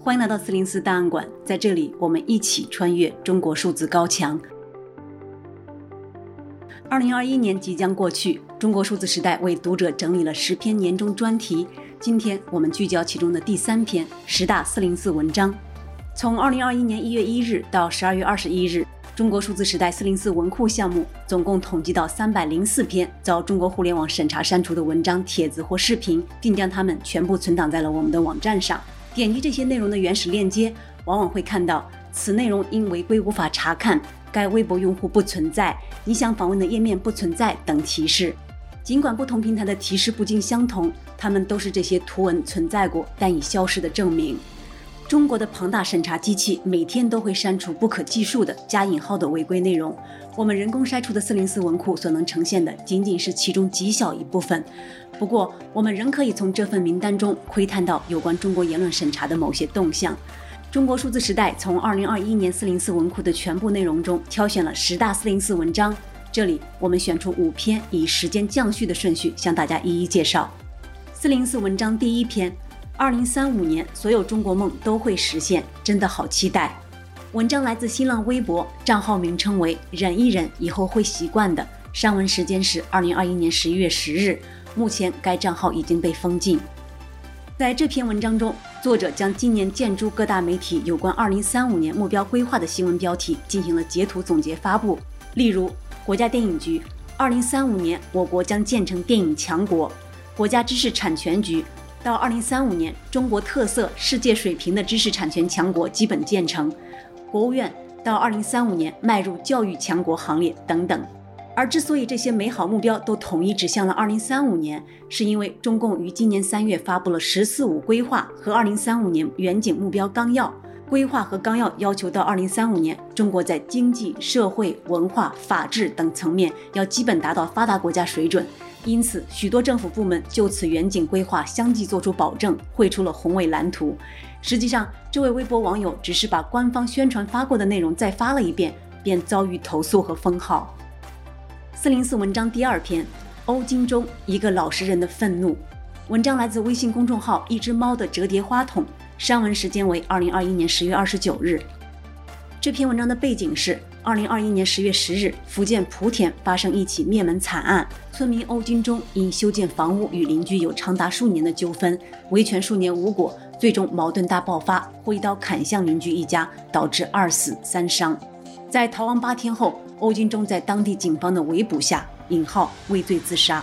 欢迎来到404档案馆，在这里我们一起穿越中国数字高墙。2021年即将过去，中国数字时代为读者整理了10篇年终专题，今天我们聚焦其中的第3篇10大404文章。从2021年1月1日到12月21日，中国数字时代404文库项目总共统计到304篇遭中国互联网审查删除的文章、帖子或视频，并将它们全部存档在了我们的网站上。点击这些内容的原始链接，往往会看到此内容因违规无法查看、该微博用户不存在、你想访问的页面不存在等提示。尽管不同平台的提示不尽相同，它们都是这些图文存在过但已消失的证明。中国的庞大审查机器每天都会删除不可计数的加引号的违规内容，我们人工筛出的404文库所能呈现的仅仅是其中极小一部分。不过我们仍可以从这份名单中窥探到有关中国言论审查的某些动向。中国数字时代从2021年404文库的全部内容中挑选了10大404文章，这里我们选出5篇，以时间降序的顺序向大家一一介绍。404文章第1篇，2035年所有中国梦都会实现，真的好期待。文章来自新浪微博，账号名称为忍一忍以后会习惯的，上文时间是2021年11月10日，目前该账号已经被封禁。在这篇文章中，作者将今年建诸各大媒体有关2035年目标规划的新闻标题进行了截图总结发布，例如国家电影局2035年我国将建成电影强国，国家知识产权局到2035年，中国特色、世界水平的知识产权强国基本建成；国务院到2035年迈入教育强国行列等等。而之所以这些美好目标都统一指向了2035年，是因为中共于今年3月发布了“14五”规划和2035年远景目标纲要。规划和纲要要求到2035年，中国在经济、社会、文化、法治等层面要基本达到发达国家水准。因此，许多政府部门就此远景规划相继做出保证，绘出了宏伟蓝图。实际上，这位微博网友只是把官方宣传发过的内容再发了一遍，便遭遇投诉和封号。404文章第2篇，欧金中一个老实人的愤怒。文章来自微信公众号一只猫的折叠花筒，上文时间为2021年10月29日。这篇文章的背景是2021年10月10日，福建莆田发生一起灭门惨案，村民欧金中因修建房屋与邻居有长达数年的纠纷，维权数年无果，最终矛盾大爆发，挥刀砍向邻居一家，导致2死3伤。在逃亡8天后，欧金中在当地警方的围捕下畏罪自杀。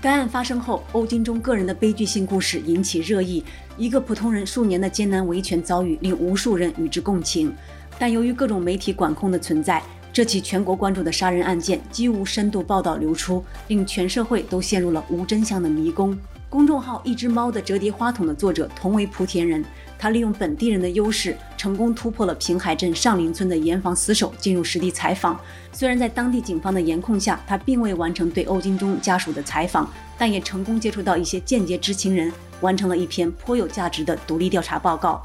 该案发生后，欧金中个人的悲剧性故事引起热议，一个普通人数年的艰难维权遭遇令无数人与之共情。但由于各种媒体管控的存在，这起全国关注的杀人案件几无深度报道流出，令全社会都陷入了无真相的迷宫。公众号一只猫的折叠花筒的作者同为莆田人，他利用本地人的优势，成功突破了平海镇上林村的严防死守，进入实地采访。虽然在当地警方的严控下，他并未完成对欧金中家属的采访，但也成功接触到一些间接知情人，完成了一篇颇有价值的独立调查报告。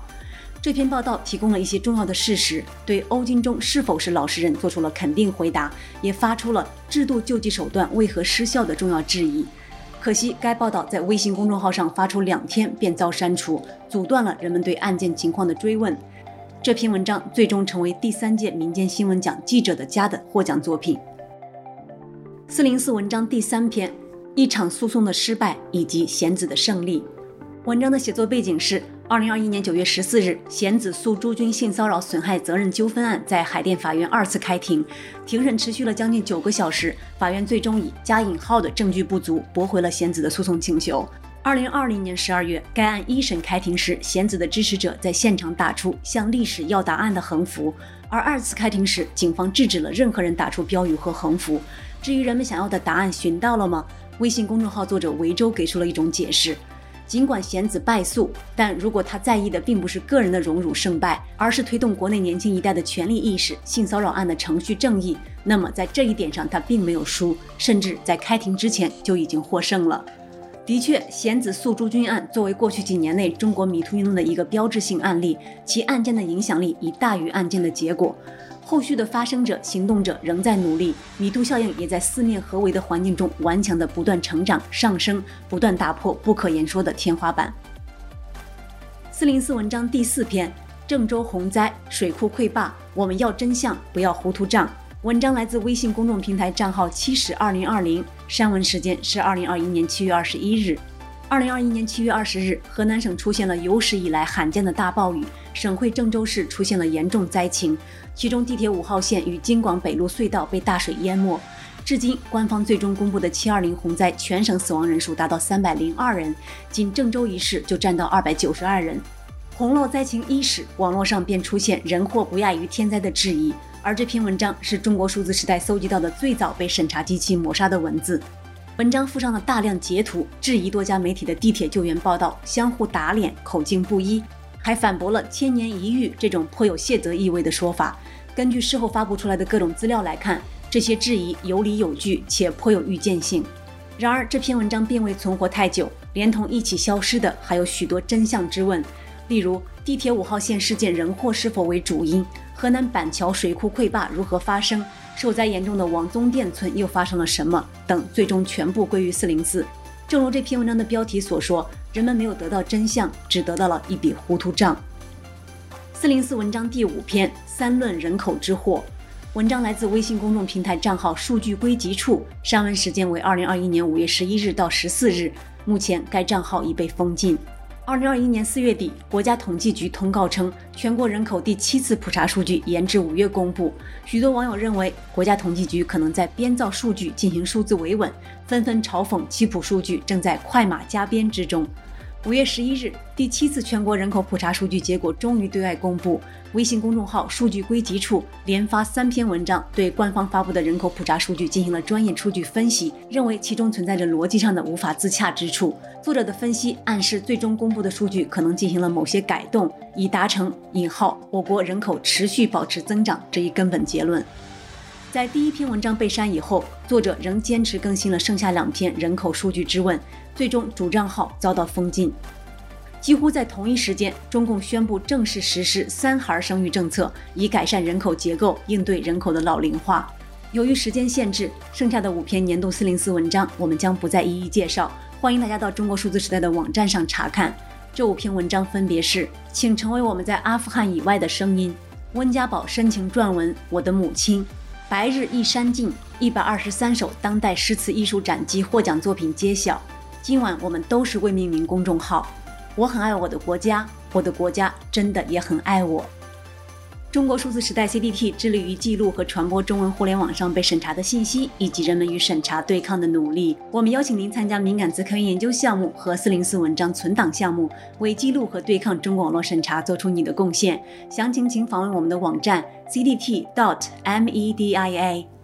这篇报道提供了一些重要的事实，对欧金中是否是老实人做出了肯定回答，也发出了制度救济手段为何失效的重要质疑。可惜该报道在微信公众号上发出2天便遭删除，阻断了人们对案件情况的追问。这篇文章最终成为第3届民间新闻奖记者的家的获奖作品。404文章第3篇，一场诉讼的失败以及贤子的胜利。文章的写作背景是2021年9月14日，贤子诉朱军性骚扰损害责任纠纷案在海淀法院2次开庭，庭审持续了将近9个小时，法院最终以加引号的证据不足驳回了贤子的诉讼请求。2020年12月，该案1审开庭时，贤子的支持者在现场打出向历史要答案的横幅，而2次开庭时，警方制止了任何人打出标语和横幅。至于人们想要的答案寻到了吗？微信公众号作者维州给出了一种解释。尽管贤子败诉，但如果他在意的并不是个人的荣辱胜败，而是推动国内年轻一代的权利意识、性骚扰案的程序正义，那么在这一点上他并没有输，甚至在开庭之前就已经获胜了。的确，贤子诉朱军案作为过去几年内中国迷途运动的一个标志性案例，其案件的影响力已大于案件的结果。后续的发生者、行动者仍在努力，迷途效应也在四面合围的环境中顽强地不断成长、上升，不断打破不可言说的天花板。404文章第4篇，郑州洪灾水库溃坝，我们要真相，不要糊涂账。文章来自微信公众平台账号702020，删文时间是2021年7月21日。2021年7月20日，河南省出现了有史以来罕见的大暴雨，省会郑州市出现了严重灾情，其中地铁5号线与京广北路隧道被大水淹没。至今，官方最终公布的720洪灾全省死亡人数达到302人，仅郑州一市就占到292人。洪涝灾情伊始，网络上便出现人祸不亚于天灾的质疑，而这篇文章是中国数字时代搜集到的最早被审查机器抹杀的文字。文章附上了大量截图，质疑多家媒体的地铁救援报道，相互打脸，口径不一，还反驳了千年一遇这种颇有卸责意味的说法。根据事后发布出来的各种资料来看，这些质疑有理有据且颇有预见性。然而这篇文章并未存活太久，连同一起消失的还有许多真相之问，例如地铁5号线事件人祸是否为主因，河南板桥水库溃坝如何发生，受灾严重的王宗店村又发生了什么等，最终全部归于404。正如这篇文章的标题所说，人们没有得到真相，只得到了一笔糊涂账。404文章第5篇，三论人口之祸。文章来自微信公众平台账号数据归集处，删文时间为2021年5月11日到14日，目前该账号已被封禁。2021年4月底，国家统计局通告称，全国人口第7次普查数据延至5月公布。许多网友认为，国家统计局可能在编造数据进行数字维稳，纷纷嘲讽其普数据正在快马加鞭之中。5月11日，第7次全国人口普查数据结果终于对外公布。微信公众号数据归集处连发3篇文章，对官方发布的人口普查数据进行了专业数据分析，认为其中存在着逻辑上的无法自洽之处。作者的分析暗示，最终公布的数据可能进行了某些改动，以达成“我国人口持续保持增长”这一根本结论。在第1篇文章被删以后，作者仍坚持更新了剩下2篇人口数据之问，最终主账号遭到封禁。几乎在同一时间，中共宣布正式实施3孩生育政策，以改善人口结构，应对人口的老龄化。由于时间限制，剩下的5篇年度404文章我们将不再一一介绍，欢迎大家到中国数字时代的网站上查看。这5篇文章分别是：请成为我们在阿富汗以外的声音，温家宝深情撰文，我的母亲，白日忆山尽，123首当代诗词艺术展及获奖作品揭晓。今晚我们都是未命名公众号，我很爱我的国家，我的国家真的也很爱我。中国数字时代 CDT 致力于记录和传播中文互联网上被审查的信息，以及人们与审查对抗的努力。我们邀请您参加敏感词科研研究项目和404文章存档项目，为记录和对抗中国网络审查做出你的贡献。详情请访问我们的网站cdt.media。